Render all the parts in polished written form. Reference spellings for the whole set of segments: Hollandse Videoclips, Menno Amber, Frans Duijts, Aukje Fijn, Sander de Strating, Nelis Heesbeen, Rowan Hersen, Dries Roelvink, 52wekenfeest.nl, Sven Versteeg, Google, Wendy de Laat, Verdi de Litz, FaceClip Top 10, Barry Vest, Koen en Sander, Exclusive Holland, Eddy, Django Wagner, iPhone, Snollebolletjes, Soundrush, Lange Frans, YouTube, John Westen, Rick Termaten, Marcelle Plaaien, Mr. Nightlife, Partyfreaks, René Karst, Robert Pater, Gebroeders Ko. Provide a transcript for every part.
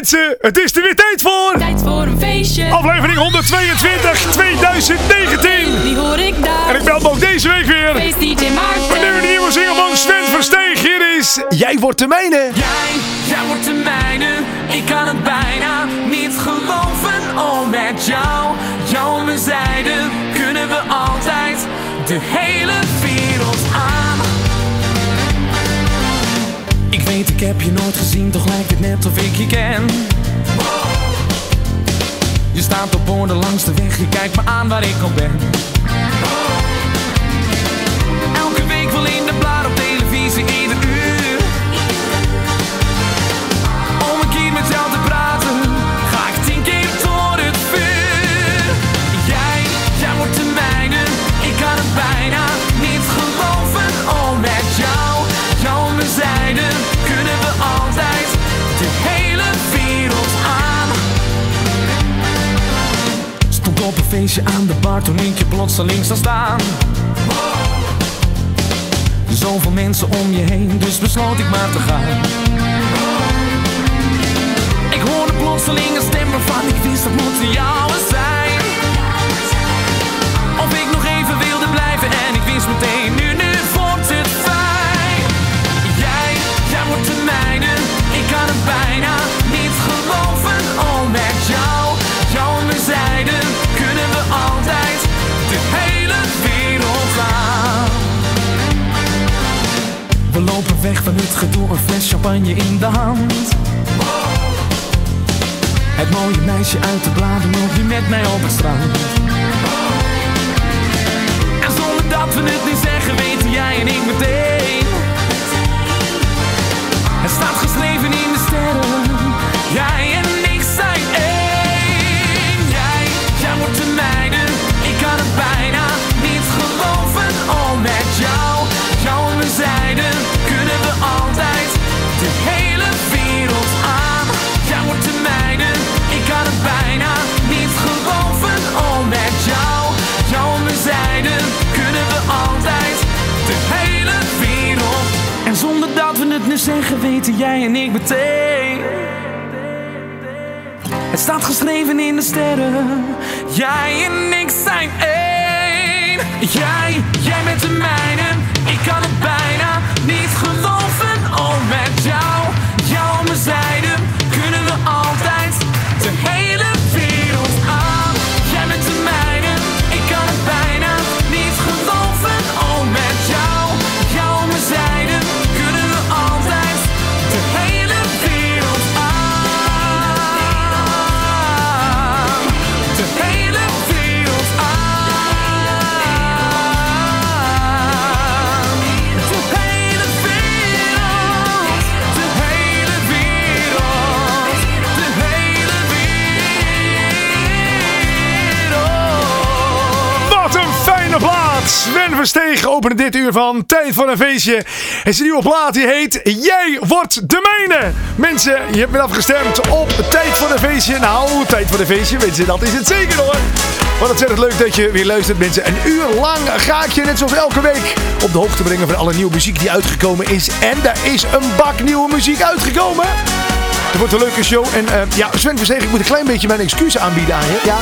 mensen, het is er weer tijd voor! Tijd voor een feestje! Aflevering 122, 2019! Die hoor ik daar! En ik bel me ook deze week weer! Feest DJ Maarten! We nemen de nieuwe single van Sven Versteeg, hier is... Jij wordt de mijne! Jij wordt de mijne, ik kan het bijna niet geloven. Oh, met jou aan mijn zijde, kunnen we altijd de hele wereld aan. Ik weet, ik heb je nooit gezien, toch lijkt het net of ik je ken. Je staat op borden langs de weg, je kijkt me aan waar ik al ben. Elke week wel in de blaad op televisie, ieder uur. Om een keer met jou te praten, ga ik 10 keer door het vuur. Jij wordt de mijne, ik kan het bijna niet geloven. Oh, met jou aan mijn zijde, kunnen we altijd de hele wereld aan. Stond op een feestje aan de bar, toen ik je plotseling zag staan. Zoveel mensen om je heen, dus besloot ik maar te gaan. Ik hoorde plotseling een stem waarvan ik wist dat moet de jouwe zijn. Of ik nog even wilde blijven en ik wist meteen nu wordt het fijn. Jij wordt de mijne, ik kan het bijna niet geloven. Oh, met jou aan mijn zijde, kunnen we altijd de hele wereld aan. We lopen weg van het gedoe, een fles champagne in de hand. Het mooie meisje uit de bladen loopt nu met mij op het strand. En zonder dat we het niet zeggen, weten jij en ik meteen. Het staat geschreven in de sterren, jij en ik zijn één. Jij wordt de mijne, ik kan het bijna niet geloven. Oh, met jou aan mijn zijde, kunnen we altijd de hele wereld aan. Jij wordt de mijne, ik kan het bijna niet geloven. Oh, met jou aan mijn zijde, kunnen we altijd de hele wereld. En zonder dat we het nu zeggen, weten jij en ik meteen. Het staat geschreven in de sterren, jij en ik zijn één. Jij bent de mijne, ik kan het bijna niet geloven. Oh, met jou aan mijn zijde, kunnen we altijd de hele wereld aan. Jij bent de mijne, ik kan het bijna niet geloven. Oh, met jou aan mijn zijde, kunnen we altijd de hele wereld aan. De hele wereld aan. De hele wereld, de hele wereld, de hele wereld. Wat een fijne plaats! Sven Versteeg opende dit uur van Tijd voor een Feestje. En zijn nieuwe plaat die heet Jij wordt de mijne. Mensen, je hebt weer afgestemd op Tijd voor een Feestje. Nou, Tijd voor een Feestje, mensen, dat is het zeker hoor. Wat ontzettend leuk dat je weer luistert, mensen. Een uur lang ga ik je, net zoals elke week, op de hoogte brengen van alle nieuwe muziek die uitgekomen is. En daar is een bak nieuwe muziek uitgekomen. Het wordt een leuke show. En Sven Versteeg, ik moet een klein beetje mijn excuus aanbieden aan je.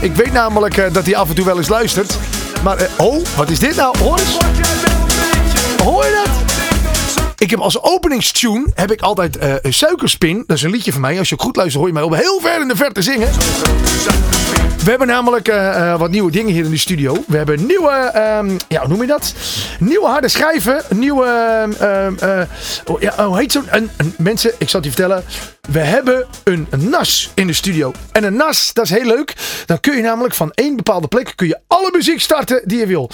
Ik weet namelijk dat hij af en toe wel eens luistert. Maar, wat is dit nou? Hoor eens. Hoor je dat? Ik heb als openingstune altijd een suikerspin. Dat is een liedje van mij. Als je ook goed luistert, hoor je mij op heel ver in de verte zingen. We hebben namelijk wat nieuwe dingen hier in de studio. We hebben nieuwe, hoe noem je dat? Nieuwe harde schijven. Nieuwe, hoe heet zo'n... Mensen, ik zal het je vertellen. We hebben een nas in de studio. En een nas, dat is heel leuk. Dan kun je namelijk van één bepaalde plek kun je alle muziek starten die je wil.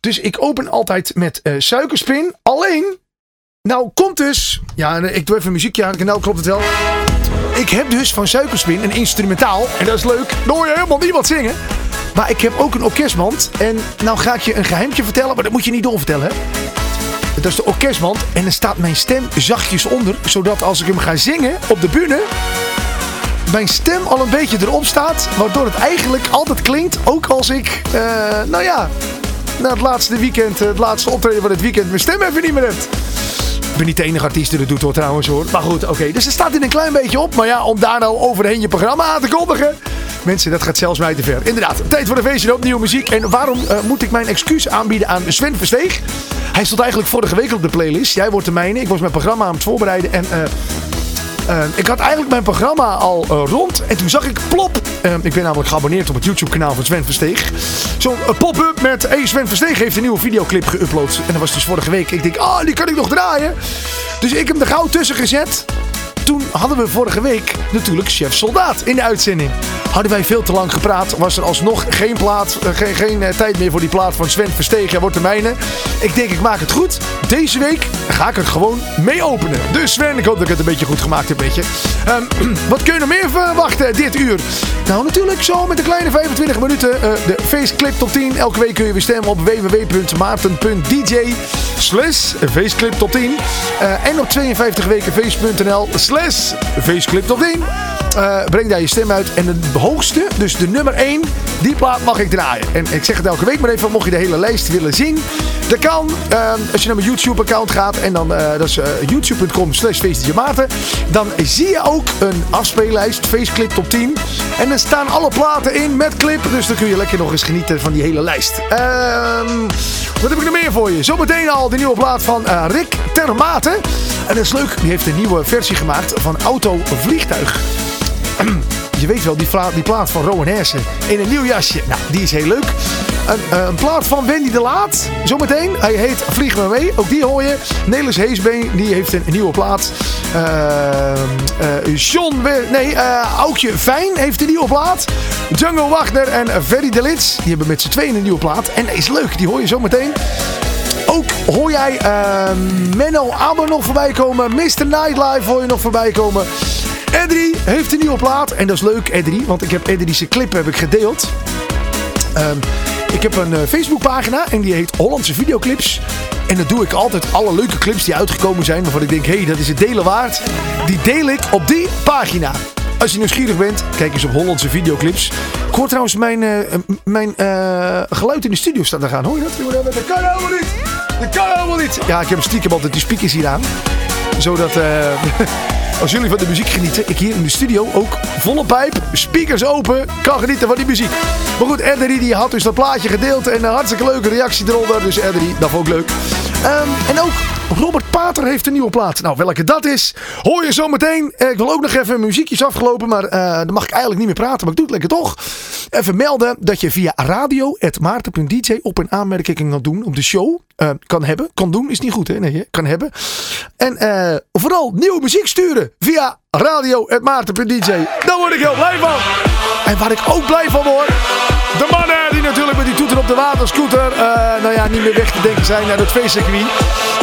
Dus ik open altijd met suikerspin. Alleen... Nou, komt dus... Ja, ik doe even muziekje aan. Nou, klopt het wel. Ik heb dus van Suikerspin een instrumentaal. En dat is leuk. Dan hoor je helemaal niemand zingen. Maar ik heb ook een orkestband. En nou ga ik je een geheimtje vertellen. Maar dat moet je niet doorvertellen. Dat is de orkestband. En er staat mijn stem zachtjes onder. Zodat als ik hem ga zingen op de bühne... Mijn stem al een beetje erop staat. Waardoor het eigenlijk altijd klinkt. Ook als ik... Na het laatste optreden van het weekend... Mijn stem even niet meer heb. Ik ben niet de enige artiest die dat doet hoor, trouwens hoor. Maar goed, oké. Dus het staat in een klein beetje op. Maar ja, om daar nou overheen je programma aan te kondigen. Mensen, dat gaat zelfs mij te ver. Inderdaad, tijd voor de feestje op nieuwe muziek. En waarom moet ik mijn excuus aanbieden aan Sven Versteeg? Hij stond eigenlijk vorige week op de playlist. Jij wordt de mijne. Ik was mijn programma aan het voorbereiden. En ik had eigenlijk mijn programma al rond. En toen zag ik plop. Ik ben namelijk geabonneerd op het YouTube kanaal van Sven Versteeg. Zo'n pop-up met hey, Sven Versteeg heeft een nieuwe videoclip geüpload. En dat was dus vorige week. Ik denk, die kan ik nog draaien. Dus ik heb hem er gauw tussen gezet. Toen hadden we vorige week natuurlijk Chef Soldaat in de uitzending. Hadden wij veel te lang gepraat, was er alsnog geen plaat, geen tijd meer voor die plaat van Sven Versteeg. Hij wordt de mijne. Ik denk, ik maak het goed. Deze week ga ik het gewoon mee openen. Dus Sven, ik hoop dat ik het een beetje goed gemaakt heb. Wat kun je nog meer verwachten dit uur? Nou, natuurlijk zo met een kleine 25 minuten. De FaceClip Top 10. Elke week kun je weer stemmen op www.maarten.dj/FaceClip Top 10. En op 52wekenfeest.nl/FaceClip Top 10. Breng daar je stem uit. En de hoogste, dus de nummer 1, die plaat mag ik draaien. En ik zeg het elke week maar even, mocht je de hele lijst willen zien. Dat kan, als je naar mijn YouTube-account gaat. En dan, dat is youtube.com/feestdjemaarten. Dan zie je ook een afspeellijst, FaceClip Top 10. En er staan alle platen in met clip. Dus dan kun je lekker nog eens genieten van die hele lijst. Wat heb ik nog meer voor je? Zometeen al de nieuwe plaat van Rick Termaten. En dat is leuk, die heeft een nieuwe versie gemaakt van Auto Vliegtuig. Je weet wel, die plaat van Rowan Hersen in een nieuw jasje. Nou, die is heel leuk. Een plaat van Wendy de Laat, zometeen. Hij heet Vlieg maar mee, ook die hoor je. Nelis Heesbeen, die heeft een nieuwe plaat. Aukje Fijn heeft een nieuwe plaat. Django Wagner en Verdi de Litz, die hebben met z'n tweeën een nieuwe plaat. En die is leuk, die hoor je zometeen. Ook hoor jij Menno Amber nog voorbij komen. Mr. Nightlife hoor je nog voorbij komen. Eddy heeft een nieuwe plaat. En dat is leuk, Eddy. Want ik heb Eddy's clip gedeeld. Ik heb een Facebookpagina. En die heet Hollandse Videoclips. En dat doe ik altijd. Alle leuke clips die uitgekomen zijn. Waarvan ik denk, dat is het delen waard. Die deel ik op die pagina. Als je nieuwsgierig bent, kijk eens op Hollandse Videoclips. Ik hoor trouwens mijn geluid in de studio staat eraan. Hoor je dat? Dat kan helemaal niet. Dat kan helemaal niet. Ja, ik heb stiekem altijd die speakers hier aan. Zodat... Als jullie van de muziek genieten, ik hier in de studio ook volle pijp, speakers open, kan genieten van die muziek. Maar goed, Eddy die had dus dat plaatje gedeeld en een hartstikke leuke reactie eronder. Dus Eddy, dat vond ik leuk. En ook Robert Pater heeft een nieuwe plaat. Nou, welke dat is, hoor je zo meteen. Ik wil ook nog even muziekjes afgelopen, maar dan mag ik eigenlijk niet meer praten. Maar ik doe het lekker toch. Even melden dat je via radio@maarten.dj op een aanmerking kan doen op de show. Kan hebben. Kan doen is niet goed, hè? Nee, kan hebben. En vooral nieuwe muziek sturen via radio@maarten.dj. Daar word ik heel blij van. En waar ik ook blij van word, de mannen die natuurlijk met die toeter op de waterscooter niet meer weg te denken zijn naar het feestcircuit.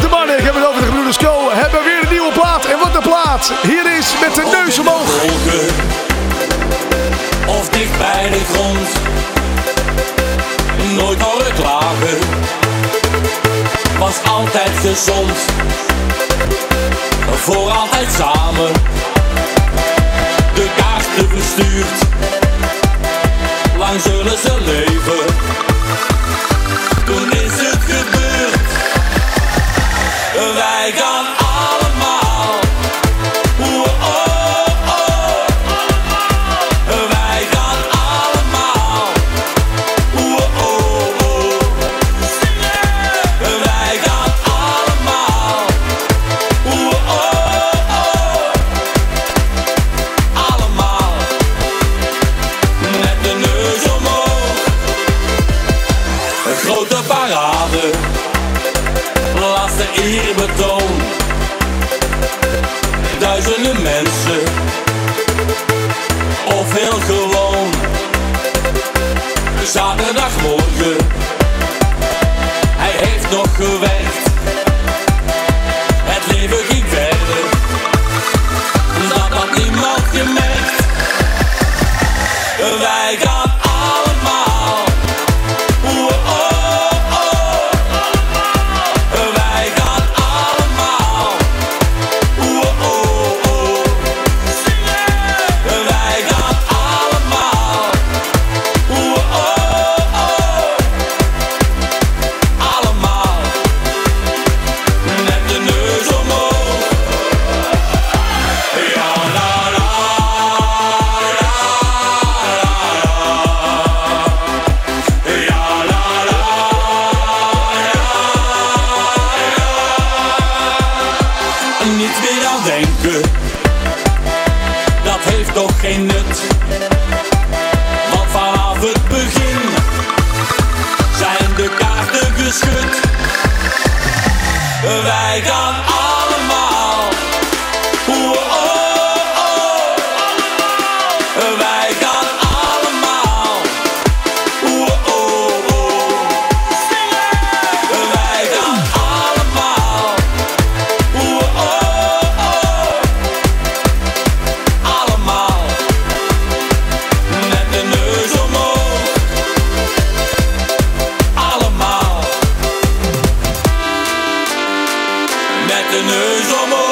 De mannen, ik heb het over de Gebroeders Ko, hebben weer een nieuwe plaat. En wat een plaat! Hier is Met de Neus Omhoog. Of dicht bij de grond. Nooit horen klagen. Was altijd gezond. Voor altijd samen. De kaarten verstuurd. Lang zullen ze leven. Toen is het gebeurd. Wij gaan allemaal. Wij gaan allemaal. Wij gaan allemaal. Allemaal. Met de neus omhoog. Een grote parade. Laatste eerbetoon. Duizenden mensen. Of heel gewoon. Zaterdagmorgen. Hij heeft nog gewerkt. Het leven ging verder. Dat had niemand gemerkt. Wij gaan allemaal. Wij gaan allemaal. Wij gaan allemaal. Allemaal. heeft toch geen nut. Want vanaf het begin zijn de kaarten geschud. Wij gaan allemaal. Oeh, oh, oh. Wij gaan allemaal. Oeh, oh, oh. Wij gaan allemaal. Oeh, oh, oh. Allemaal. Met de neus omhoog. Allemaal. Met de neus omhoog.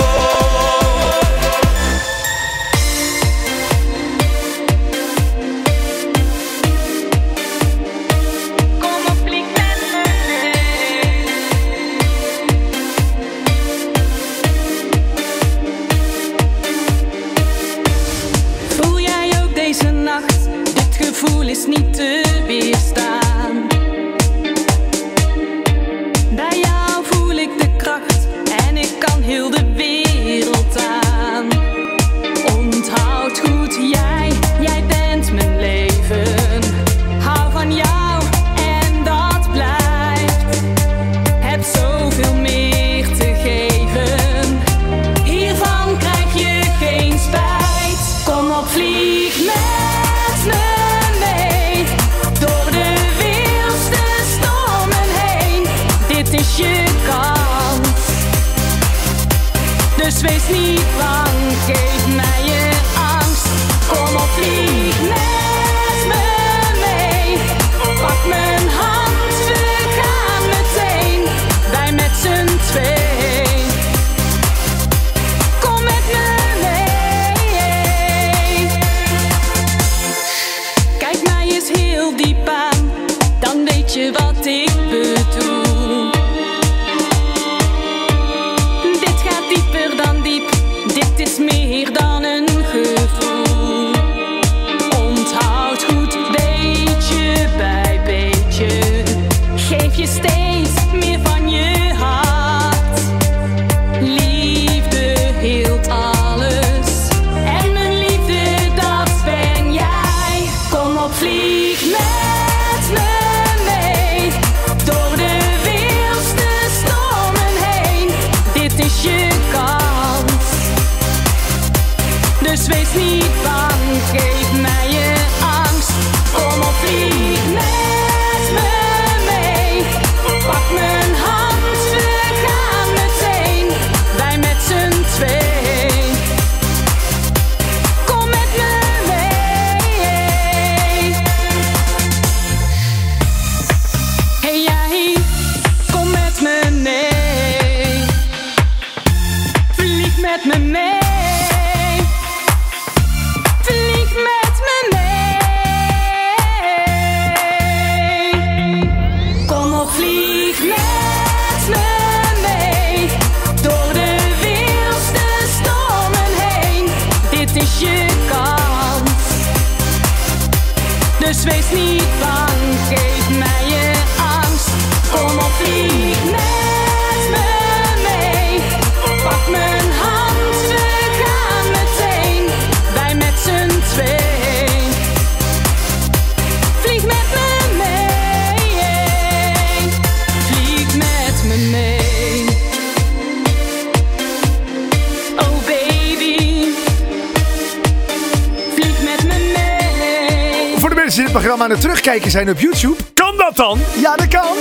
Aan het terugkijken zijn op YouTube. Kan dat dan? Ja, dat kan.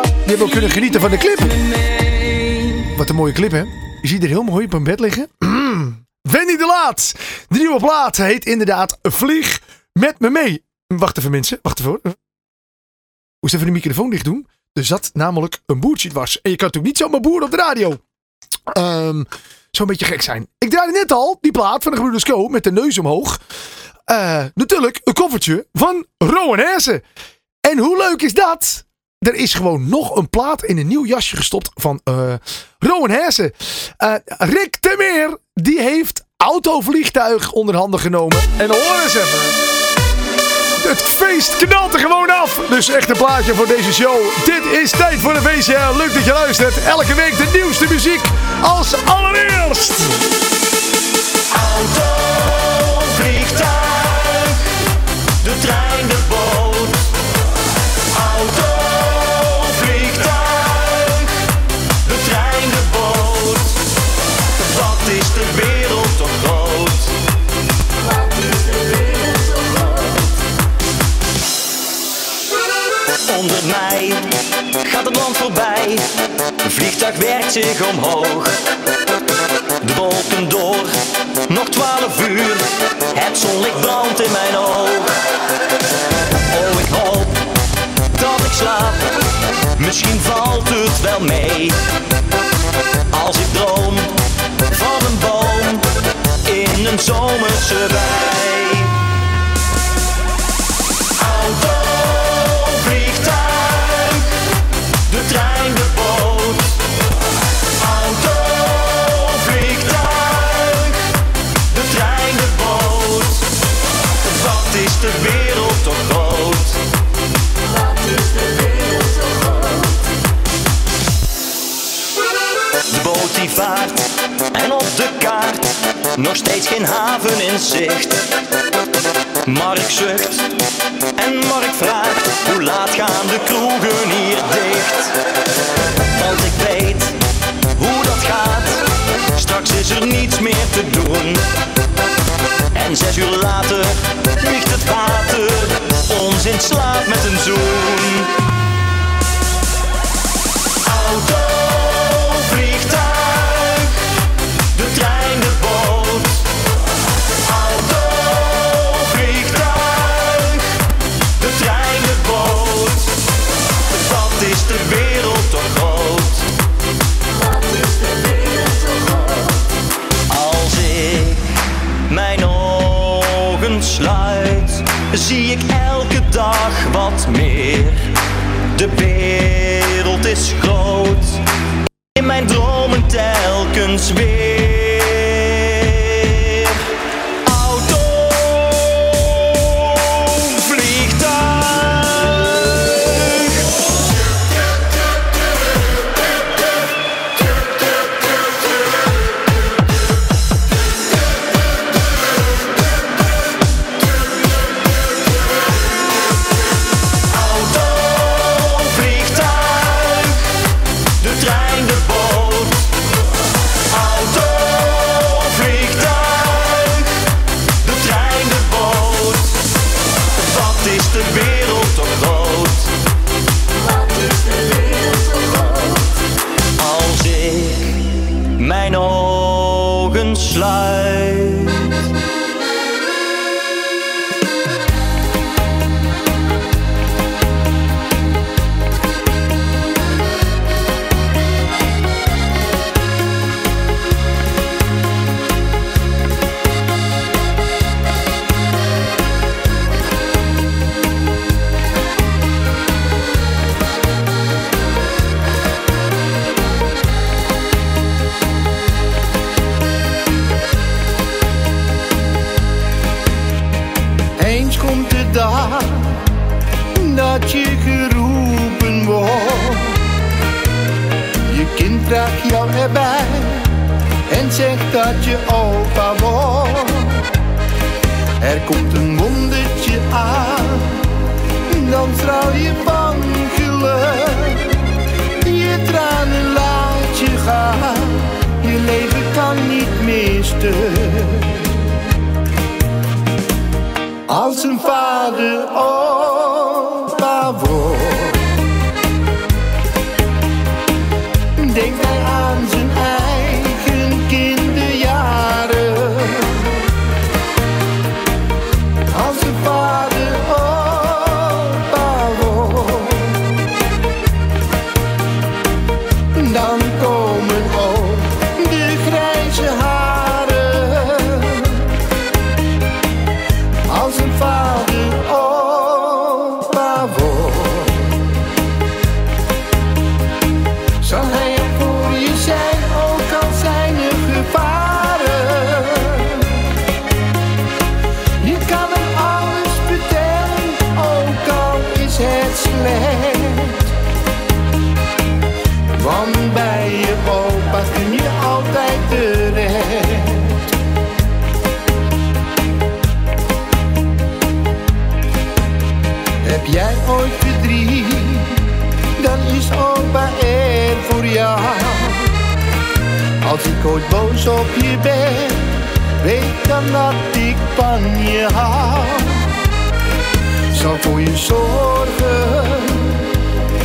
Je hebt ook kunnen genieten van de clip. Wat een mooie clip, hè? Je ziet er heel mooi op een bed liggen. Wendy de Laat. De nieuwe plaat heet inderdaad Vlieg met me mee. Wacht even, mensen. Wacht even. Moest even de microfoon dicht doen. Er zat namelijk een boertje dwars. En je kan natuurlijk niet zomaar boeren op de radio. Zou een beetje gek zijn. Ik draaide net al die plaat van de Gebroeders Ko met de neus omhoog. Natuurlijk een koffertje van Rowan Hersen. En hoe leuk is dat? Er is gewoon nog een plaat in een nieuw jasje gestopt van Rowan Hersen. Rick Termaten, die heeft autovliegtuig onder handen genomen. En hoor eens even. Het feest knalt er gewoon af. Dus echt een plaatje voor deze show. Dit is Tijd voor een Feestje. Leuk dat je luistert. Elke week de nieuwste muziek als allereerst. Auto. gaat het land voorbij. Een vliegtuig werkt zich omhoog. De wolken door, nog 12 uur. Het zonlicht brandt in mijn oog. Oh, ik hoop dat ik slaap. Misschien valt het wel mee. Als ik droom van een boom in een zomerse wei. Auto, vliegtuig, de trein, de boot. Auto, vliegtuig, de trein, de boot. Wat is de wereld toch groot? Wat is de wereld toch groot? De boot die vaart en op de kaart nog steeds geen haven in zicht. Mark zucht en Mark vraagt, hoe laat gaan de kroegen hier dicht? Want ik weet hoe dat gaat, straks is er niets meer te doen. En 6 uur later vliegt het water ons in slaap met een zoen. Auto, vliegtuig, de trein, de boot. De wereld toch groot? Wat is de wereld toch groot? Als ik mijn ogen sluit, zie ik elke dag wat meer. De wereld is groot, in mijn dromen telkens weer.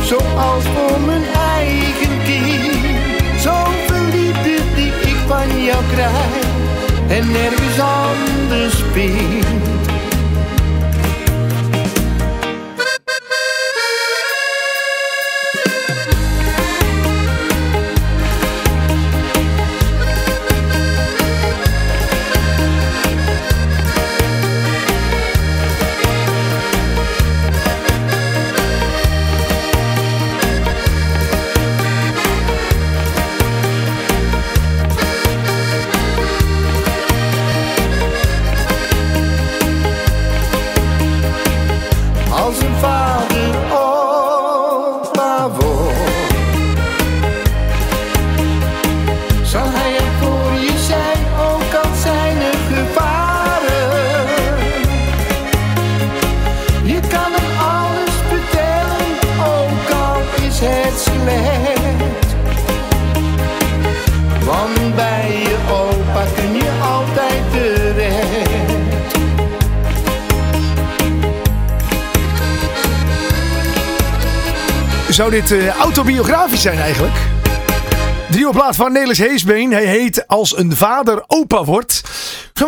zoals voor mijn eigen kind. Zoveel liefde die ik van jou krijg en nergens anders vind. Zou dit autobiografisch zijn eigenlijk? Drie op plaat van Nelis Heesbeen. Hij heet Als een vader opa wordt.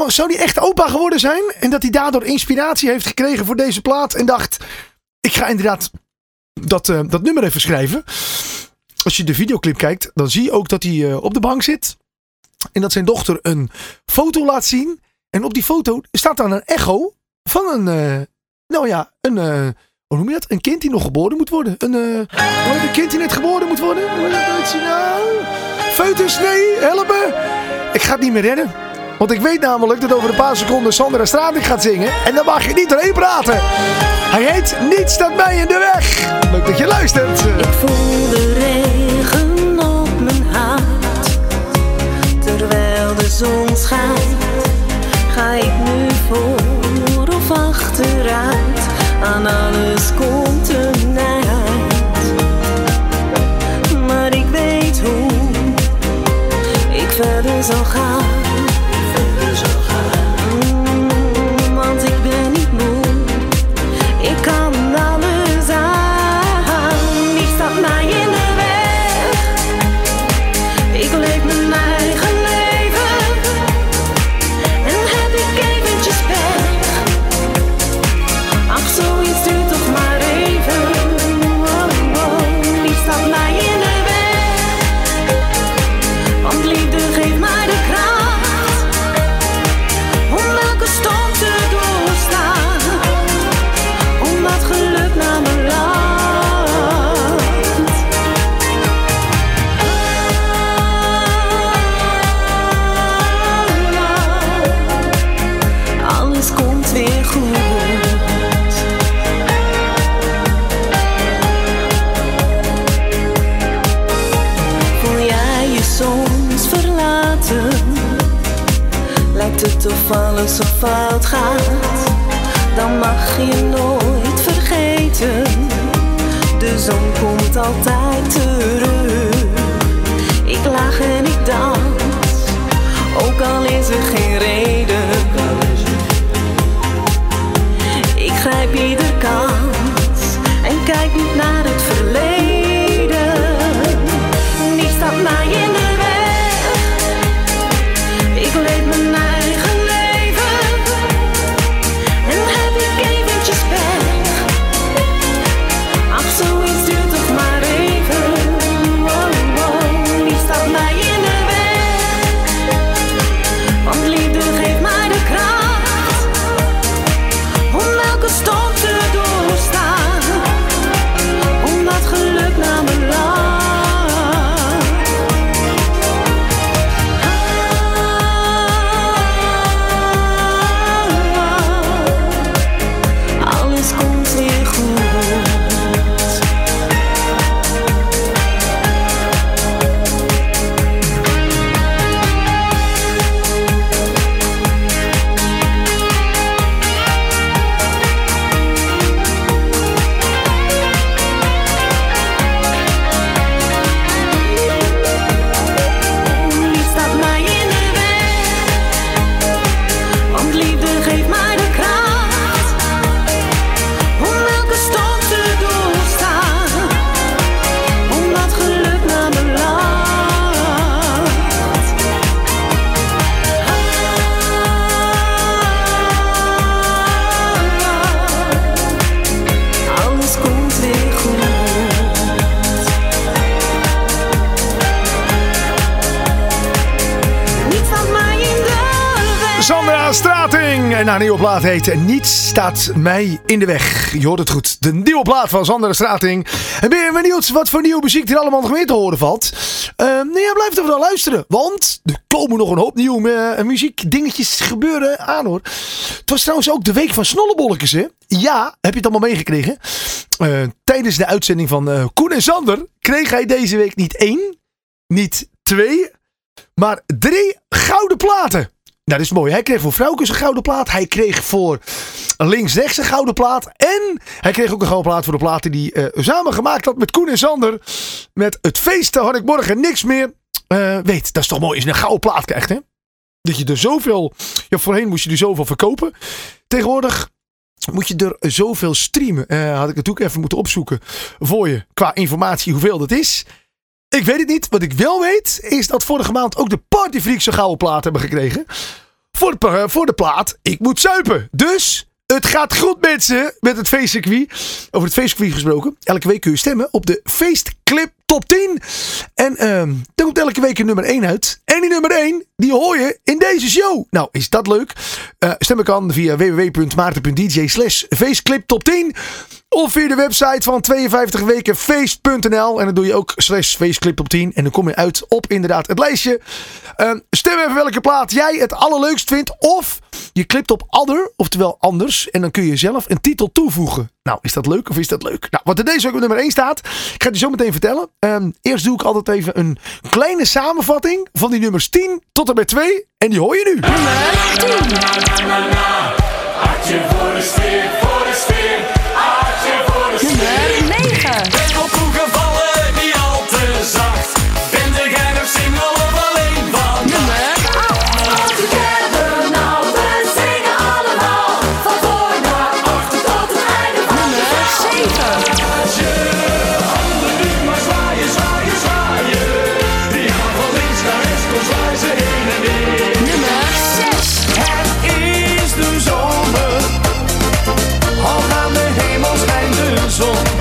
Zou die echt opa geworden zijn? En dat hij daardoor inspiratie heeft gekregen voor deze plaat. En dacht, ik ga inderdaad dat nummer even schrijven. Als je de videoclip kijkt, dan zie je ook dat hij op de bank zit. En dat zijn dochter een foto laat zien. En op die foto staat dan een echo van een... Hoe noem je dat? Een kind die nog geboren moet worden. Een kind die net geboren moet worden. Hoe heet ze nou? Foetus, nee, help me. Ik ga het niet meer redden. Want ik weet namelijk dat over een paar seconden Sander de Strating gaat zingen. En dan mag je niet doorheen praten. Hij heet Niets staat mij in de weg. Leuk dat je luistert. Ik voel de regen op mijn hart. Terwijl de zon schijnt. Ga ik nu voor of achteruit? Aan alles komt een eind, maar ik weet hoe ik verder zal gaan. Want ik ben niet moe, ik kan alles aan. Niets staat mij in de weg, ik leef mijn eigen leven. En heb ik eventjes pech. Ach, zoiets duurt toch maar even. Oh, oh, liefde staat mij in de weg. Want liefde geeft mij de kracht om elke storm te doorstaan. Om het geluk naar mijn land. Alles komt weer goed. Of alles of fout gaat, dan mag je nooit vergeten. De zon komt altijd terug. Ik lach en ik dans, ook al is er geen reden. Ik grijp ieder kans en kijk niet naar het verleden. Niets staat mij in de weg. Ik leef mijn eigen. Liefde geeft mij de Strating en haar nieuwe plaat heet Niets staat mij in de weg. Je hoort het goed, de nieuwe plaat van Sander de Strating. En ben je benieuwd wat voor nieuwe muziek er allemaal nog meer te horen valt? Nee, blijf er wel luisteren, want er komen nog een hoop nieuwe muziekdingetjes gebeuren aan, hoor. Het was trouwens ook de week van Snollebolletjes, hè? Ja, heb je het allemaal meegekregen? Tijdens de uitzending van Koen en Sander kreeg hij deze week niet 1, niet 2, maar 3 gouden platen. Nou, dat is mooi. Hij kreeg voor vrouwkens een gouden plaat. Hij kreeg voor links-rechts een gouden plaat. En hij kreeg ook een gouden plaat voor de platen die samen gemaakt had met Koen en Sander. Met het feesten had ik morgen niks meer. Weet, dat is toch mooi als je een gouden plaat krijgt, hè? Dat je er zoveel... Ja, voorheen moest je er zoveel verkopen. Tegenwoordig moet je er zoveel streamen. Had ik het ook even moeten opzoeken voor je. Qua informatie hoeveel dat is. Ik weet het niet. Wat ik wel weet is dat vorige maand ook de Partyfreaks een gouden plaat hebben gekregen. Voor de plaat Ik moet zuipen. Dus het gaat goed, mensen, met het feestcircuit. Over het feestcircuit gesproken. Elke week kun je stemmen op de FaceClip Top 10. En er komt elke week een nummer 1 uit. En die nummer 1, die hoor je in deze show. Nou, is dat leuk? Stemmen kan via www.maarten.dj/FaceClip Top 10. Of via de website van 52wekenfeest.nl. En dan doe je ook /FaceClip Top 10. En dan kom je uit op inderdaad het lijstje. Stem even welke plaat jij het allerleukst vindt. Of je klikt op other, oftewel anders. En dan kun je zelf een titel toevoegen. Nou, is dat leuk of is dat leuk? Nou, wat er deze week op nummer 1 staat, ik ga het je zo meteen vertellen. Eerst doe ik altijd even een kleine samenvatting van die nummers 10 tot en met 2. En die hoor je nu. Nummer 10. Hartje voor de sfeer, voor de sfeer. Nummer 9. Ben op koeken vallen, niet al te zacht. Ben de gein of single of alleen van. Nummer 8. All together now, we zingen allemaal. Van voor naar achter tot het einde van de dag. Nummer 7. Handen nu maar zwaaien, zwaaien, zwaaien. Die gaan van links naar rechts, kom zwaaien ze heen en weer. Nummer 6. Het is de zomer. Al gaan de hemels schijnen. Zon. Nummer 5.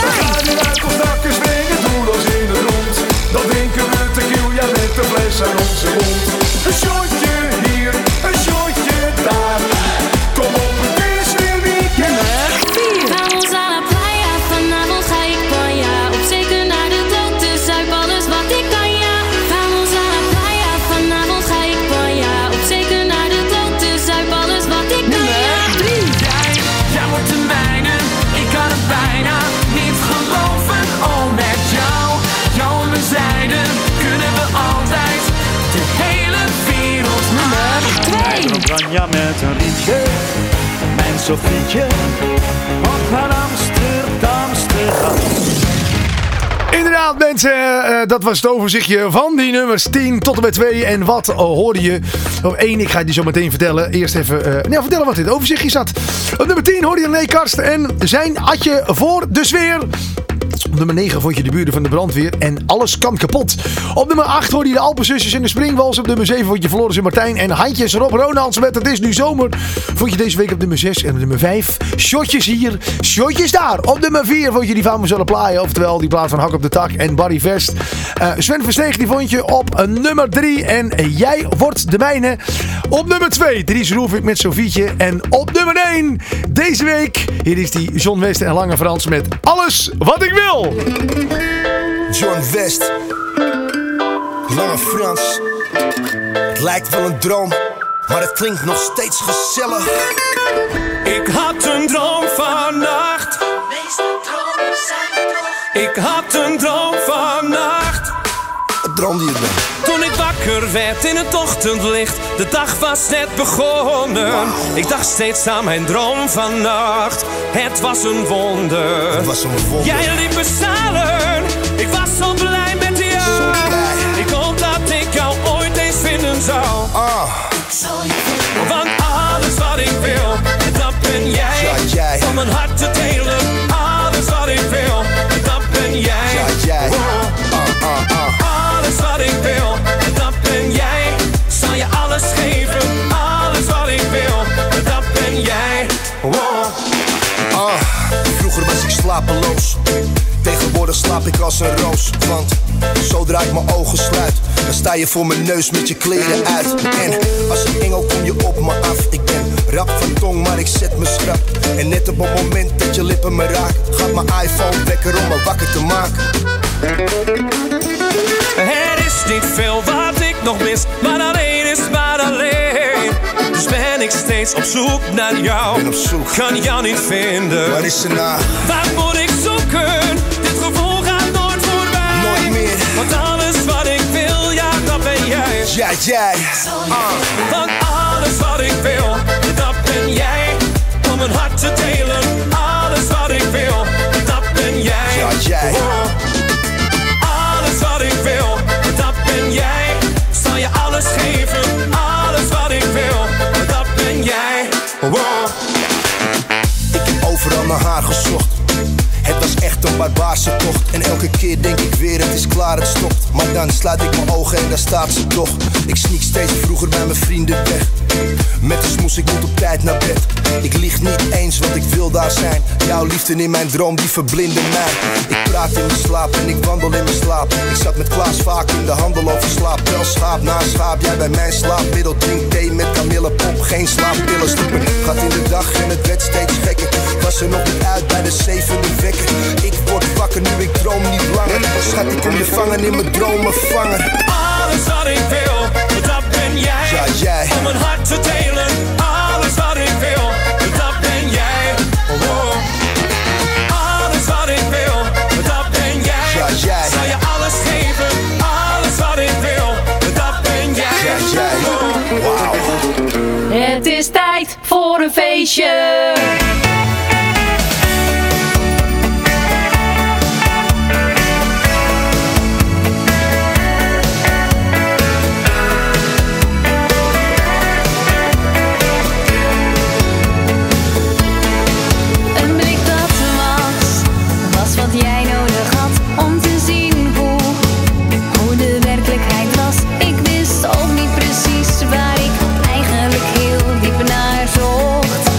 We gaan nu uit op dakken springen, doelloos in de rond. Dan denken we tequila, ja, met de fles aan onze mond. Een shotje hier, een shotje daar. Kom op, het is weer weekend. Nummer 4. Bij ons aan de playa, vanavond ga ik van ja. Op zeker naar de dood, dus zuip alles wat ik kan, ja. Bij ons aan de playa, vanavond ga ik van ja. Op zeker naar de dood, dus zuip alles wat ik kan, ja. Nummer 3. Jij wordt de mijne. Ik kan het bijna niet geloven, oh, met jou aan mijn zijde, kunnen we altijd de hele wereld naar. Mijn Oranje met een rietje, mijn Sofietje, op naar Amsterdam. Inderdaad, mensen, dat was het overzichtje van die nummers 10 tot en met 2. En wat hoorde je? Op 1, ik ga het je zo meteen vertellen. Eerst even vertellen wat in het overzichtje zat. Op nummer 10 hoorde je René Karst en zijn Atje voor de sfeer. Op nummer 9 vond je de buren van de brandweer en alles kan kapot. Op nummer 8 hoorde je de Alpenzusjes in de springwals. Op nummer 7 vond je Floris en Martijn en handjes Rob Ronalds met Het is nu zomer. Vond je deze week op nummer 6 en op nummer 5. Shotjes hier, shotjes daar. Op nummer 4 vond je die van Marcelle Plaaien. Oftewel die plaat van Hak op de Tak en Barry Vest. Sven Versteeg die vond je op nummer 3 en jij wordt de mijne. Op nummer 2 Dries Roelvink met Sofietje. En op nummer 1 deze week, hier is die John Westen en Lange Frans met Alles wat ik wil. John West, Lange Frans. Het lijkt wel een droom, maar het klinkt nog steeds gezellig. Ik had een droom vannacht. De meeste dromen zijn toch. Ik had een droom vannacht. Wat droomde je dan? Toen ik wakker werd in het ochtendlicht. De dag was net begonnen. Wow. Ik dacht steeds aan mijn droom vannacht. Het was een wonder. Het was een wonder. Jij liep me zalen. Ik was zo blij met jou. Zo blij. Ik hoop dat ik jou ooit eens vinden zou. Want alles wat ik wil, dat ben jij. Ja, jij. Van mijn hart te delen. Alles wat ik wil, dat ben jij. Ja, jij. Alles wat ik wil, dat ben jij. Zal je alles geven, alles wat ik wil, dat ben jij. Wow. Vroeger was ik slapeloos, tegenwoordig Tegenwoordig slaap ik als een roos, want zodra ik mijn ogen sluit, dan sta je voor mijn neus met je kleren uit. En als een engel kom je op me af. Ik ben rap van tong, maar ik zet me schrap. En net op het moment dat je lippen me raakt, gaat mijn iPhone wekker om me wakker te maken. Er is niet veel wat ik nog mis, maar alleen is maar alleen. Dus ben ik steeds op zoek naar jou. Ben op zoek. Kan jou niet vinden. Waar is ze nou? Waar moet ik zoeken? Dit gevoel gaat nooit voorbij. Nooit meer. Want alles wat ik wil, ja, dat ben jij. Ja, jij. Want alles wat ik wil, dat ben jij. Om mijn hart te delen. Alles wat ik wil, dat ben jij. Ja, jij. Alles wat ik wil, dat ben jij. Zal je alles geven. Alles wat ik wil, dat ben jij. Wow. Ik heb overal naar haar gezocht. Het was echt een barbaarse tocht. En elke keer denk ik weer, het is klaar, het stopt. Maar dan sluit ik mijn ogen en daar staat ze toch. Ik sneak steeds vroeger bij mijn vrienden weg. Met de smoes, ik moet op tijd naar bed. Ik lieg niet eens, want ik wil daar zijn. Jouw liefde in mijn droom, die verblindde mij. Ik praat in mijn slaap en ik wandel in mijn slaap. Ik zat met Klaas vaak in de handel over slaap. Wel schaap, na schaap, jij bij mijn slaapmiddel. Drink thee met kamillenpop, geen slaappillen. Stoepen gaat in de dag en het werd steeds gekker. Was er nog niet uit bij de 7e wekker. Ik word wakker nu, ik droom niet langer. Schat, ik kom je vangen in mijn dromen vangen. Alles wat ik wil, dat ben jij. Ja, jij. Om mijn hart te delen. Alles wat ik wil, dat ben jij. Oh. Alles wat ik wil, dat ben jij. Ja, jij. Zal je alles geven. Alles wat ik wil, dat ben jij. Ja, jij. Oh. Wow. Het is tijd voor een feestje. Waar ik eigenlijk heel diep naar zocht.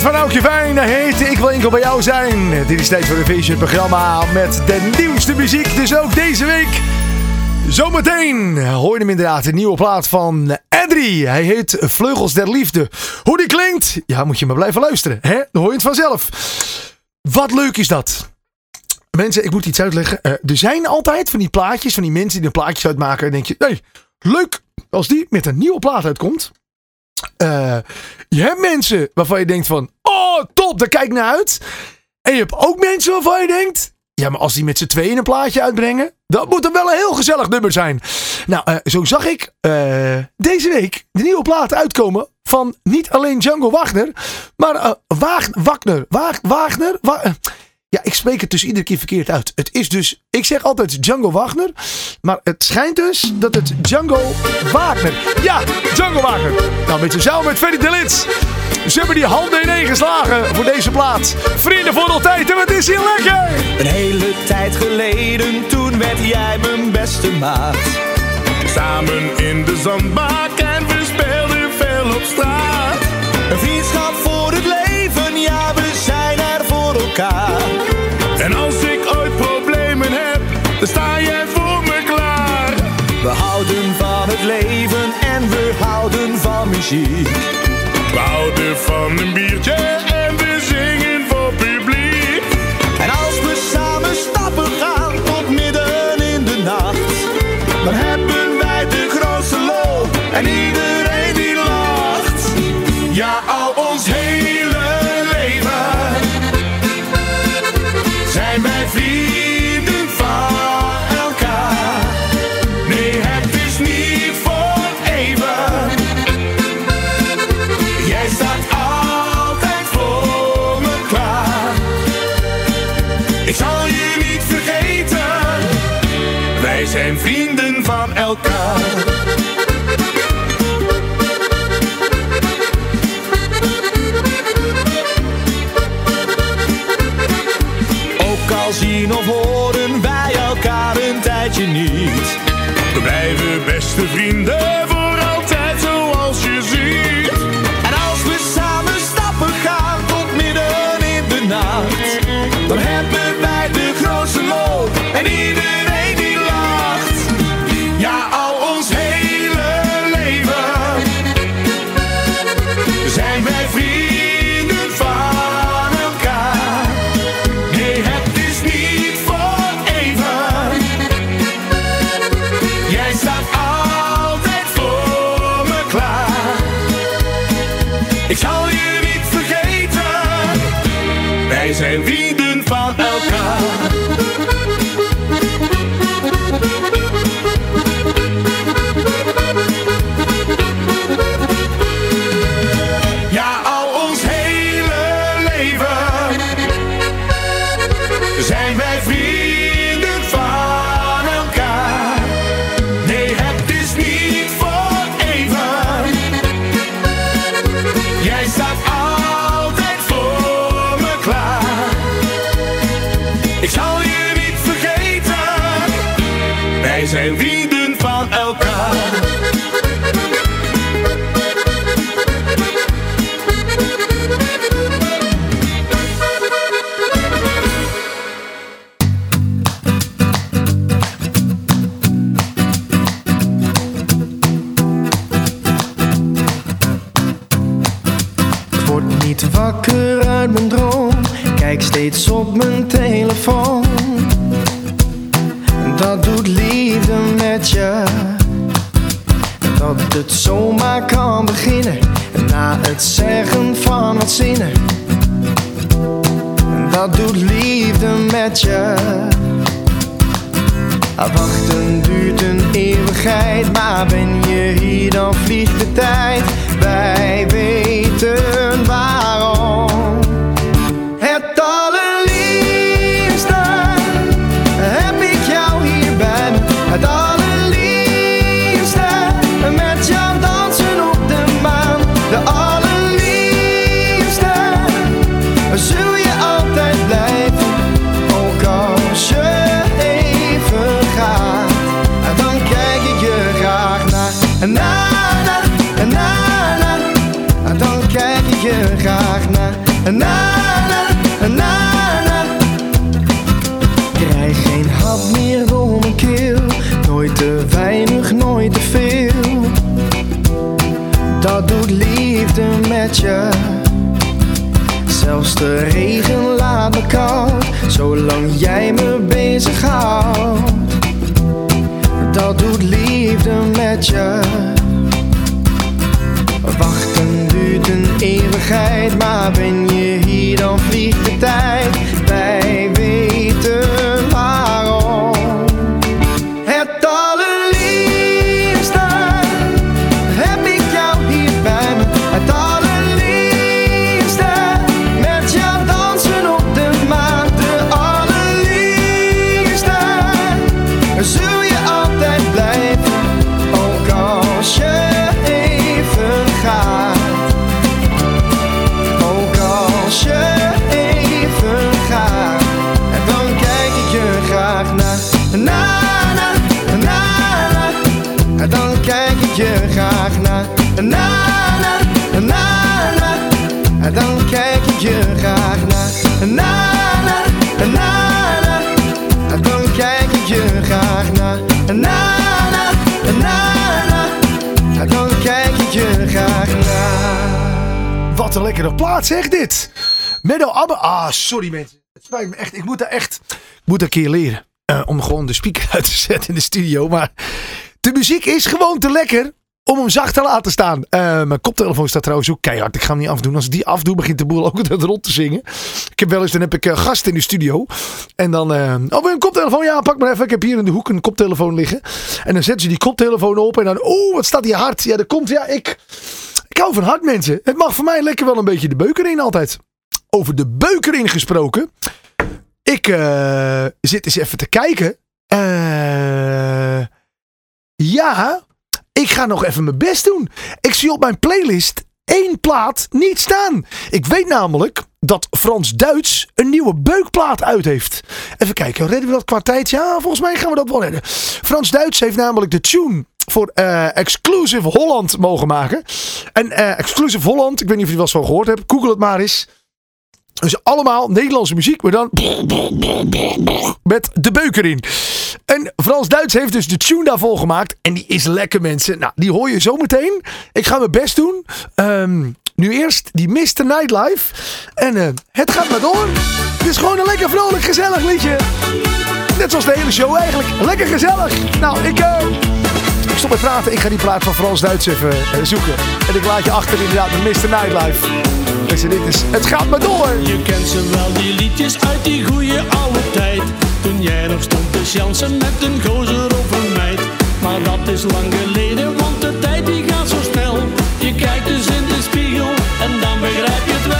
van Aukje Fijn heet Ik Wil Enkel Bij Jou Zijn. Dit is tijd voor een feestje programma met de nieuwste muziek. Dus ook deze week. Zometeen hoor je hem inderdaad, een nieuwe plaat van Eddy. Hij heet Vleugels der Liefde. Hoe die klinkt? Ja, moet je maar blijven luisteren. Hè? Dan hoor je het vanzelf. Wat leuk is dat. Mensen, ik moet iets uitleggen. Er zijn altijd van die plaatjes, van die mensen die er plaatjes uitmaken. En denk je, nee, leuk als die met een nieuwe plaat uitkomt. Je hebt mensen waarvan je denkt van, oh top, daar kijk ik naar uit. En je hebt ook mensen waarvan je denkt, ja, maar als die met z'n tweeën een plaatje uitbrengen, dat moet dan wel een heel gezellig nummer zijn. Nou, zo zag ik deze week de nieuwe plaat uitkomen van niet alleen Django Wagner, maar Wagner. Ja, ik spreek het dus iedere keer verkeerd uit. Het is dus, ik zeg altijd Django Wagner, maar het schijnt dus dat het Django Wagner. Ja, Django Wagner. Nou, met samen met Verdi de Litz. Ze hebben die handen ineen geslagen voor deze plaat. Vrienden voor altijd en wat is hier lekker! Een hele tijd geleden, toen werd jij mijn beste maat. Samen in de zandbak en we speelden veel op straat. Een vriendschap voor het leven, ja, we zijn er voor elkaar. En als ik ooit problemen heb, dan sta jij voor me klaar. We houden van het leven en we houden van muziek. We houden van een biertje en we zingen voor publiek. En als we samen stappen gaan tot midden in de nacht, dan hebben wij de grootste lol en iedereen die lacht. Ja, al ons hele leven zijn wij vrienden van elkaar. Nee, het is niet voor eeuwig. Zijn vrienden van elkaar. Ook al zien of horen wij elkaar een tijdje niet, we blijven beste vrienden voor altijd zoals je ziet. En als we samen stappen gaan tot midden in de nacht, dan hebben wij de grootste lol en iedereen. Zijn vrienden van elkaar. Ja, al ons hele leven zijn wij vrienden van elkaar. Nee, het is niet voor eeuwig. Jij staat altijd voor me klaar. Ik zal je niet vergeten, wij zijn vrienden van elkaar. Ik word niet wakker uit mijn droom, kijk steeds op mijn telefoon. Dat doet liefde met je. Dat het zomaar kan beginnen, na het zeggen van wat zinnen. Dat doet liefde met je. Wachten duurt een eeuwigheid, maar ben je hier dan vliegt de tijd. Wij weten waarom. Na, na, na, na, dan kijk ik je graag naar. Krijg geen hap meer door mijn keel. Nooit te weinig, nooit te veel. Dat doet liefde met je. Zelfs de regen laat me koud. Zolang jij me bezighoudt. Dat doet liefde met je. Wachten duurt een eeuwigheid, maar ben je hier dan vliegt de tijd. Wij weten waarom. Het allerliefste heb ik jou hier bij me. Het allerliefste met jou dansen op de maan. De allerliefste zul je altijd blijven, ook als je. Dan kijk ik je graag naar. Na, na, na, na. Dan kijk ik je graag naar. Na, na, na, na. Dan kijk ik je graag naar. Wat een lekkere plaat, zeg dit. Menno Amber. Ah, sorry mensen. Het spijt me echt. Ik moet een keer leren. Om gewoon de speaker uit te zetten in de studio. Maar de muziek is gewoon te lekker. Om hem zacht te laten staan. Mijn koptelefoon staat trouwens ook keihard. Ik ga hem niet afdoen. Als ik die afdoe, begint de boel ook dat rond te zingen. Dan heb ik gasten in de studio. En dan... wil je een koptelefoon? Ja, pak maar even. Ik heb hier in de hoek een koptelefoon liggen. En dan zetten ze die koptelefoon op. En dan... Oh, wat staat die hard. Ja, dat komt... Ja, ik hou van hard, mensen. Het mag voor mij lekker wel een beetje de beuker in altijd. Over de beuker in gesproken. Ik zit eens even te kijken. Ja... Ik ga nog even mijn best doen. Ik zie op mijn playlist 1 plaat niet staan. Ik weet namelijk dat Frans Duijts een nieuwe beukplaat uit heeft. Even kijken, redden we dat qua tijd? Ja, volgens mij gaan we dat wel redden. Frans Duijts heeft namelijk de tune voor Exclusive Holland mogen maken. En Exclusive Holland, ik weet niet of je het wel zo gehoord hebt. Google het maar eens. Dus allemaal Nederlandse muziek, maar dan met de beuk erin. En Frans Duijts heeft dus de tune daarvoor gemaakt. En die is lekker, mensen. Nou, die hoor je zo meteen. Ik ga mijn best doen. Nu eerst die Mr. Nightlife. En het gaat maar door. Het is gewoon een lekker vrolijk, gezellig liedje. Net zoals de hele show eigenlijk. Lekker gezellig. Nou, ik stop met praten. Ik ga die plaat van Frans Duijts even zoeken. En ik laat je achter inderdaad met Mr. Nightlife. Dit is Het Gaat Maar Door. Je kent ze wel, die liedjes uit die goeie oude tijd. Toen jij nog stond te chansen met een gozer of een meid. Maar dat is lang geleden, want de tijd die gaat zo snel. Je kijkt dus in de spiegel en dan begrijp je het wel.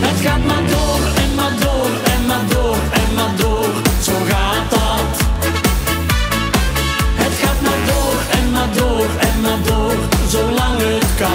Het gaat maar door en maar door en maar door en maar door. Zo gaat dat. Het gaat maar door en maar door en maar door. Zolang het kan.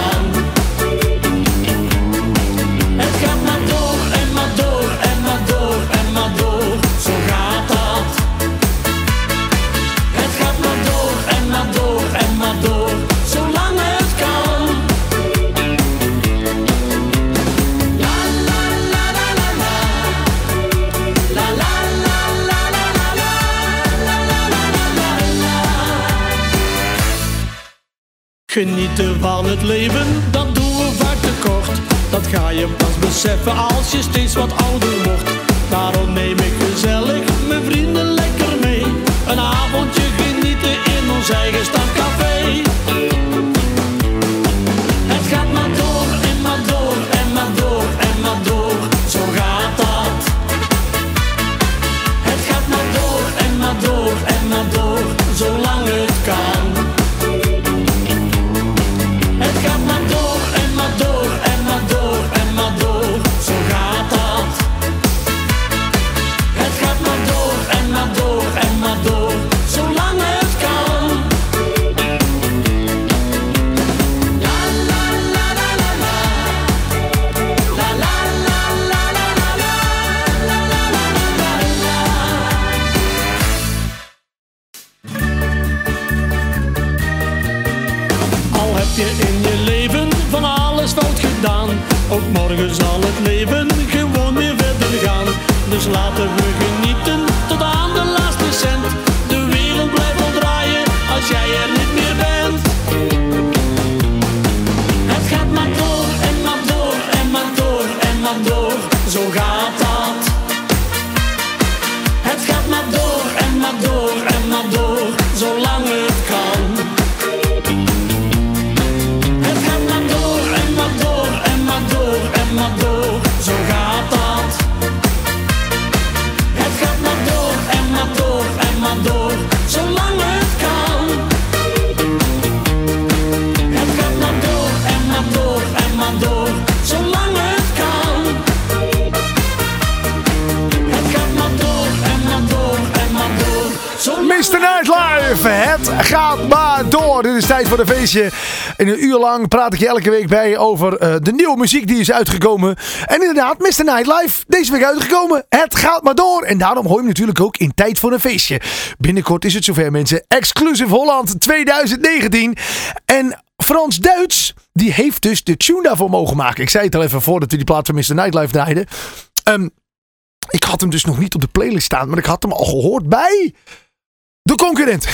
Genieten van het leven, dat doen we vaak te kort. Dat ga je pas beseffen als je steeds wat ouder wordt. Daarom neem ik gezellig mijn vrienden lekker mee. Een avondje genieten in ons eigen stamcafé. Het gaat maar door en maar door en maar door en maar door. Zo gaat dat. Het gaat maar door en maar door en maar door. Zolang het kan. Je in je leven van alles fout gedaan. gedaan. Ook morgen zal het leven gewoon weer verder gaan. Dus laten we genieten tot aan de laatste cent. De wereld blijft wel draaien als jij er niet meer bent. Het gaat maar door en maar door en maar door en maar door. Zo gaat dat. Het gaat maar door en maar door en maar door. Zolang het kan. Het gaat maar door en maar door en maar door en maar door. Zo gaat dat. Het gaat maar door en maar door en maar door. Zolang het kan. Het gaat maar door en maar door en maar door. Zolang het kan. Het gaat maar door en maar door en maar door. Mr. Nightlife, het gaat maar door. Dit is tijd voor een feestje. In een uur lang praat ik je elke week bij over de nieuwe muziek die is uitgekomen. En inderdaad, Mr. Nightlife, deze week uitgekomen. Het gaat maar door. En daarom hoor je hem natuurlijk ook in tijd voor een feestje. Binnenkort is het zover, mensen. Exclusive Holland 2019. En Frans Duijts, die heeft dus de tune daarvoor mogen maken. Ik zei het al even voordat we die plaat van Mr. Nightlife draaiden. Ik had hem dus nog niet op de playlist staan, maar ik had hem al gehoord bij de concurrent.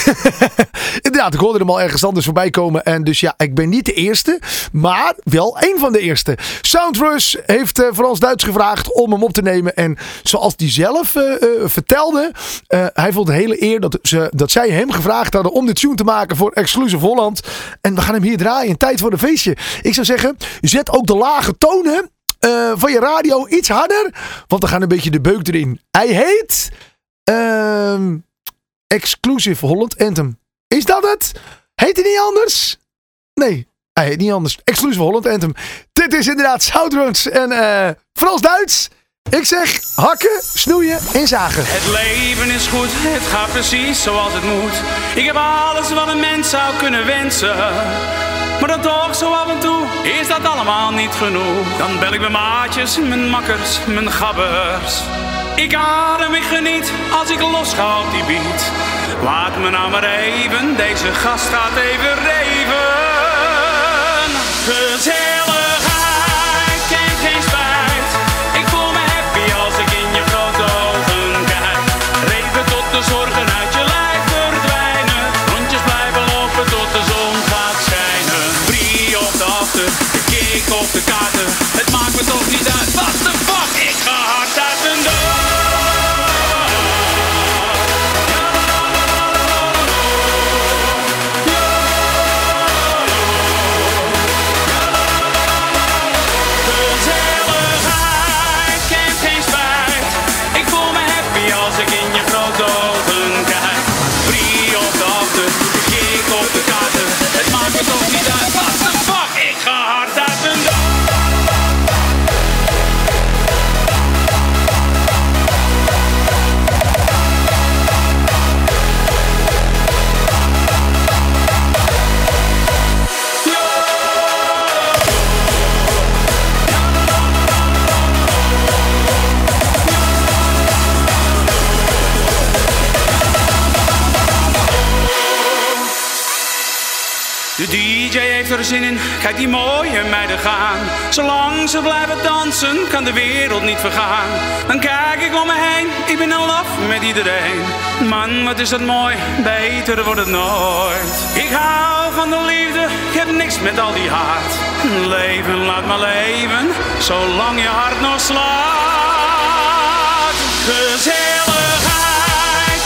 Inderdaad, ik hoorde hem al ergens anders voorbij komen. En dus ja, ik ben niet de eerste, maar wel één van de eerste. Soundrush heeft Frans Duijts gevraagd om hem op te nemen. En zoals hij zelf vertelde, hij vond het hele eer dat zij hem gevraagd hadden om de tune te maken voor Exclusive Holland. En we gaan hem hier draaien in tijd voor een feestje. Ik zou zeggen, zet ook de lage tonen van je radio iets harder, want we gaan een beetje de beuk erin. Hij heet Exclusive Holland Anthem. Is dat het? Heet hij niet anders? Nee, hij heet niet anders. Exclusive Holland Anthem. Dit is inderdaad Soundrush en Frans Duijts. Ik zeg hakken, snoeien en zagen. Het leven is goed, het gaat precies zoals het moet. Ik heb alles wat een mens zou kunnen wensen. Maar dan toch zo af en toe is dat allemaal niet genoeg. Dan bel ik mijn maatjes, mijn makkers, mijn gabbers. Ik adem, ik geniet als ik los ga op die beat. Laat me nou maar even, deze gast gaat even reven. Gezelligheid kent geen spijt. Ik voel me happy als ik in je grote ogen kijk. Reven tot de zorgen uit je lijf verdwijnen. Rondjes blijven lopen tot de zon gaat schijnen. 3 op de achter, de kick op de kaarten. Het maakt me toch niet uit, what the fuck, ik ga hard uit mijn deur. Er zin in, kijk die mooie meiden gaan. Zolang ze blijven dansen, kan de wereld niet vergaan. Dan kijk ik om me heen, ik ben in love met iedereen. Man, wat is dat mooi, beter wordt het nooit. Ik hou van de liefde, ik heb niks met al die haat. Leven, laat maar leven, zolang je hart nog slaat. Gezelligheid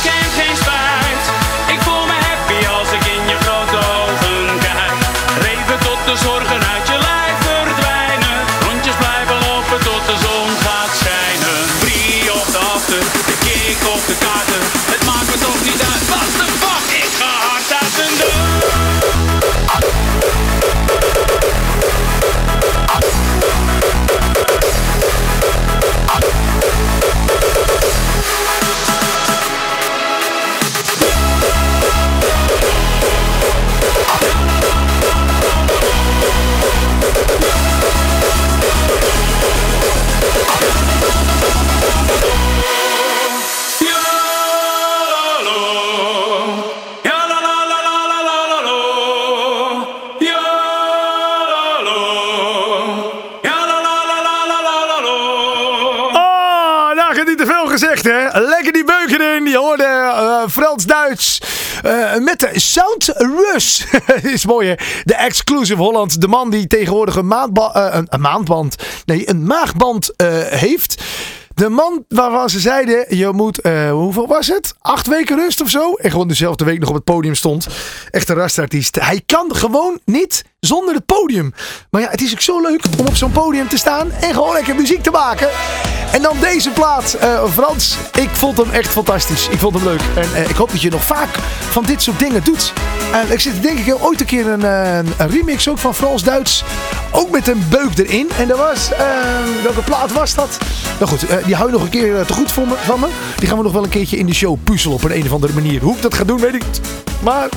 kent geen spijt. Ik voel me happy als ik in je grote ogen kijk. De zorgen uit je lijf verdwijnen. Rondjes blijven lopen tot de zon gaat schijnen. 3 op de achter, de kick op de kaarten. Het maakt me toch niet uit, wat de fuck, ik ga hard uit mijn deur. hè? Lekker die beuken erin. Je hoorde Frans Duijts met de Soundrush. Is mooi, hè? De Exclusive Holland. De man die tegenwoordig een maagband heeft. De man waarvan ze zeiden, je moet, hoeveel was het? 8 weken rust of zo? En gewoon dezelfde week nog op het podium stond. Echt een rastartiest. Hij kan gewoon niet zonder het podium. Maar ja, het is ook zo leuk om op zo'n podium te staan en gewoon lekker muziek te maken. En dan deze plaat, Frans. Ik vond hem echt fantastisch. Ik vond hem leuk. En ik hoop dat je nog vaak van dit soort dingen doet. Ik zit denk ik ooit een keer een remix ook van Frans Duijts. Ook met een beuk erin. En dat was, welke plaat was dat? Nou goed, die hou je nog een keer te goed van me. Die gaan we nog wel een keertje in de show puzzelen op een of andere manier. Hoe ik dat ga doen, weet ik niet. Maar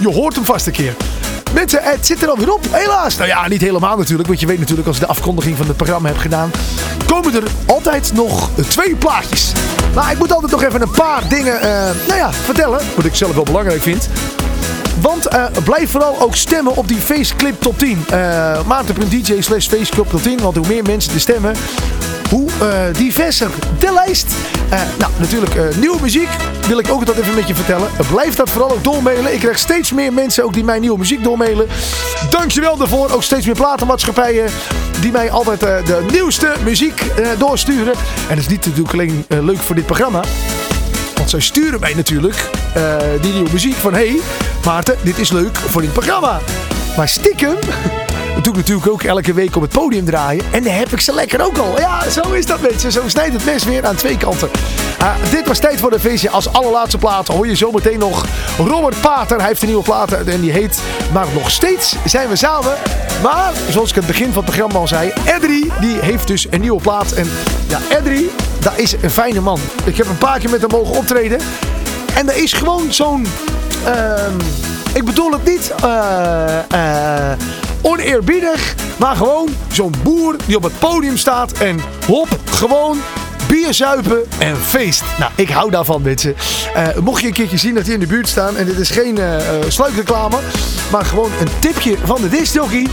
je hoort hem vast een keer. Mensen, het zit er alweer op, helaas. Nou ja, niet helemaal natuurlijk, want je weet natuurlijk als ik de afkondiging van het programma heb gedaan, komen er altijd nog 2 plaatjes. Maar ik moet altijd nog even een paar dingen vertellen, wat ik zelf wel belangrijk vind. Want blijf vooral ook stemmen op die FaceClip Top 10. Maarten.dj/FaceClip Top 10, want hoe meer mensen er stemmen, hoe diverser de lijst. Nieuwe muziek wil ik ook dat even met je vertellen. Blijf dat vooral ook doormailen. Ik krijg steeds meer mensen ook die mij nieuwe muziek doormailen. Dankjewel daarvoor. Ook steeds meer platenmaatschappijen die mij altijd de nieuwste muziek doorsturen. En dat is niet natuurlijk alleen leuk voor dit programma. Want zij sturen mij natuurlijk die nieuwe muziek van... Hey Maarten, dit is leuk voor dit programma. Maar stiekem... Dat doe ik natuurlijk ook elke week op het podium draaien. En dan heb ik ze lekker ook al. Ja, zo is dat, mensen. Zo snijdt het mes weer aan 2 kanten. Dit was tijd voor de feestje. Als allerlaatste plaat hoor je zometeen nog Robert Pater. Hij heeft een nieuwe plaat en die heet Maar nog steeds zijn we samen. Maar, zoals ik aan het begin van het programma al zei, Eddy, die heeft dus een nieuwe plaat. En ja, Eddy, dat is een fijne man. Ik heb een paar keer met hem mogen optreden. En er is gewoon zo'n... ik bedoel het niet... oneerbiedig, maar gewoon zo'n boer die op het podium staat en hop, gewoon bier zuipen en feest. Nou, ik hou daarvan, mensen. Mocht je een keertje zien dat die in de buurt staan, en dit is geen sluikreclame, maar gewoon een tipje van de discjockey.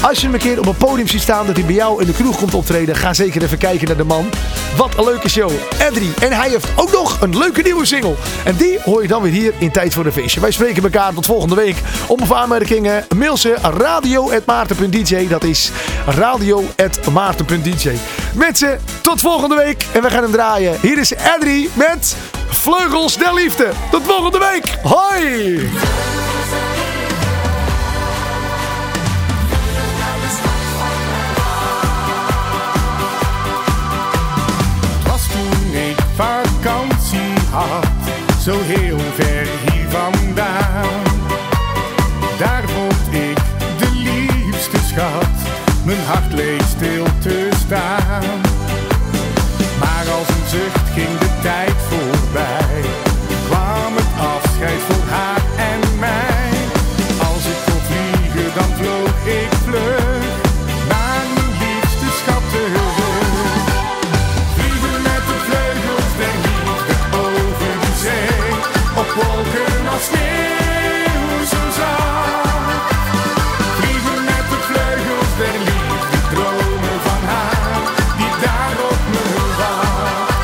Als je hem een keer op een podium ziet staan, dat hij bij jou in de kroeg komt optreden, ga zeker even kijken naar de man. Wat een leuke show. Eddy. En hij heeft ook nog een leuke nieuwe single. En die hoor je dan weer hier in Tijd voor een Feestje. Wij spreken elkaar tot volgende week. Om aanmerkingen, mail ze radio@maarten.dj. Dat is radio@maarten.dj. Mensen, tot volgende week. En we gaan hem draaien. Hier is Eddy met Vleugels der Liefde. Tot volgende week. Hoi! Vakantie had, zo heel ver hier vandaan. Daar vond ik de liefste schat, mijn hart leek stil te staan. Maar als een zucht ging de tijd voorbij, kwam het afscheid voor haar en mij. Als ik kon vliegen, dan vloog ik vlug. Wolken als sneeuw zo zacht, vliegen met de vleugels der liefde, dromen van haar die daar op me wacht.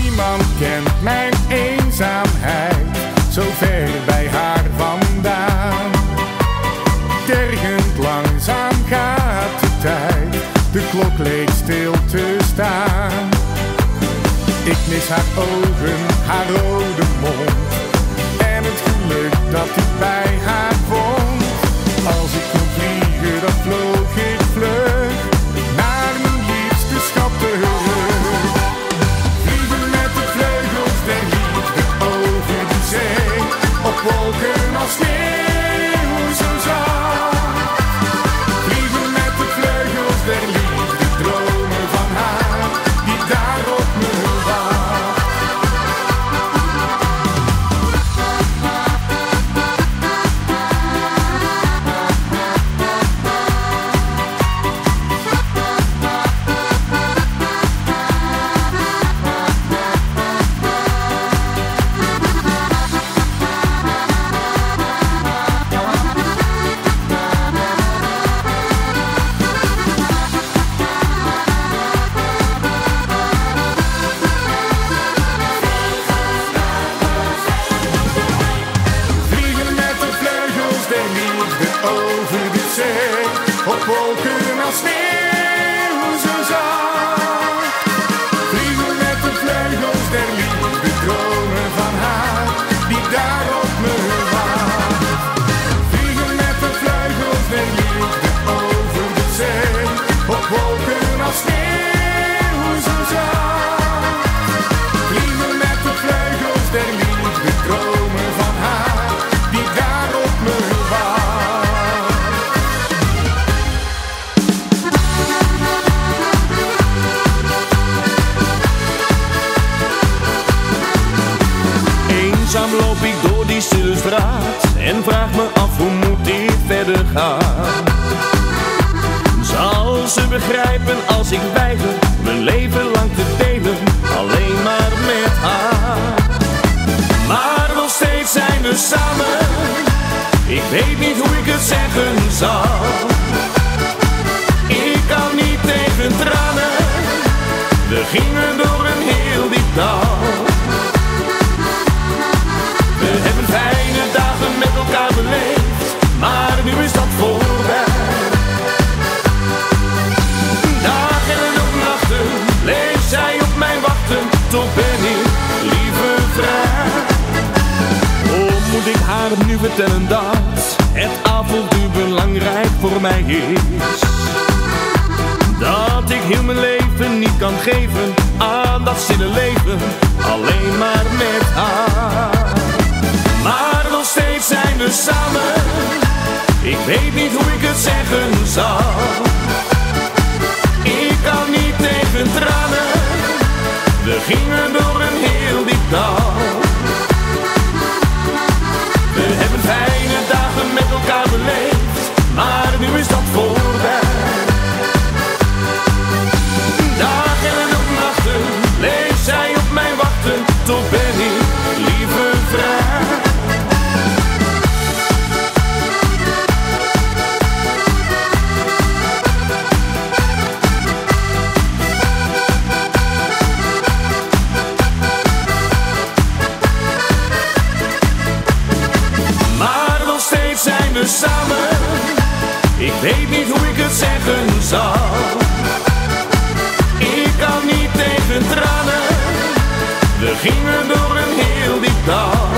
Niemand kent mijn eenzaamheid, zo ver bij haar vandaan. Tergend langzaam gaat de tijd, de klok leek stil te staan. Ik mis haar ogen, haar rode mond en het geluk dat ik bij haar vond. Als ik kon vliegen, dan vloog ik vlug naar mijn liefste schat terug. Vliegen met de vleugels der liefde over de zee, op wolken als sneeuw zo zacht. Vliegen met de vleugels der liefde, dromen van haar die daarop me. over de zee, op wolken als sneeuw zo zacht. Vliegen met de vleugels der liefde, dromen van haar, die daar op me wacht. Vliegen met de vleugels der liefde, over de zee, op wolken als sneeuw zo zacht. Vliegen met de vleugels der liefde, dromen van haar, die daar op me wacht. Eenzaam loop ik door die stille straat en vraag me af hoe moet ik verder gaan. Zal ze begrijpen als ik weiger mijn leven lang te delen, alleen maar met haar. Maar nog steeds zijn we samen, ik weet niet hoe ik het zeggen zal. Ik kan niet tegen tranen, we gingen door een heel diep dal. Fijne dagen met elkaar beleefd, maar nu is dat voorbij. Dagen en ook nachten, leeft zij op mijn wachten, toch ben ik liever vrij. Oh, moet ik haar nu vertellen dat het avontuur belangrijk voor mij is? Dat ik heel mijn leven niet kan geven aan dat stille leven, alleen maar met haar. Maar nog steeds zijn we samen, ik weet niet hoe ik het zeggen zal. Ik kan niet tegen tranen, we gingen door een heel diep dal. We hebben fijne dagen met elkaar beleefd, maar nu is dat voorbij. Dagen en ook nachten, leeft zij op mijn wachten, toch ben ik liever vrij. Samen, ik weet niet hoe ik het zeggen zal. Ik kan niet tegen tranen, we gingen door een heel diep dal.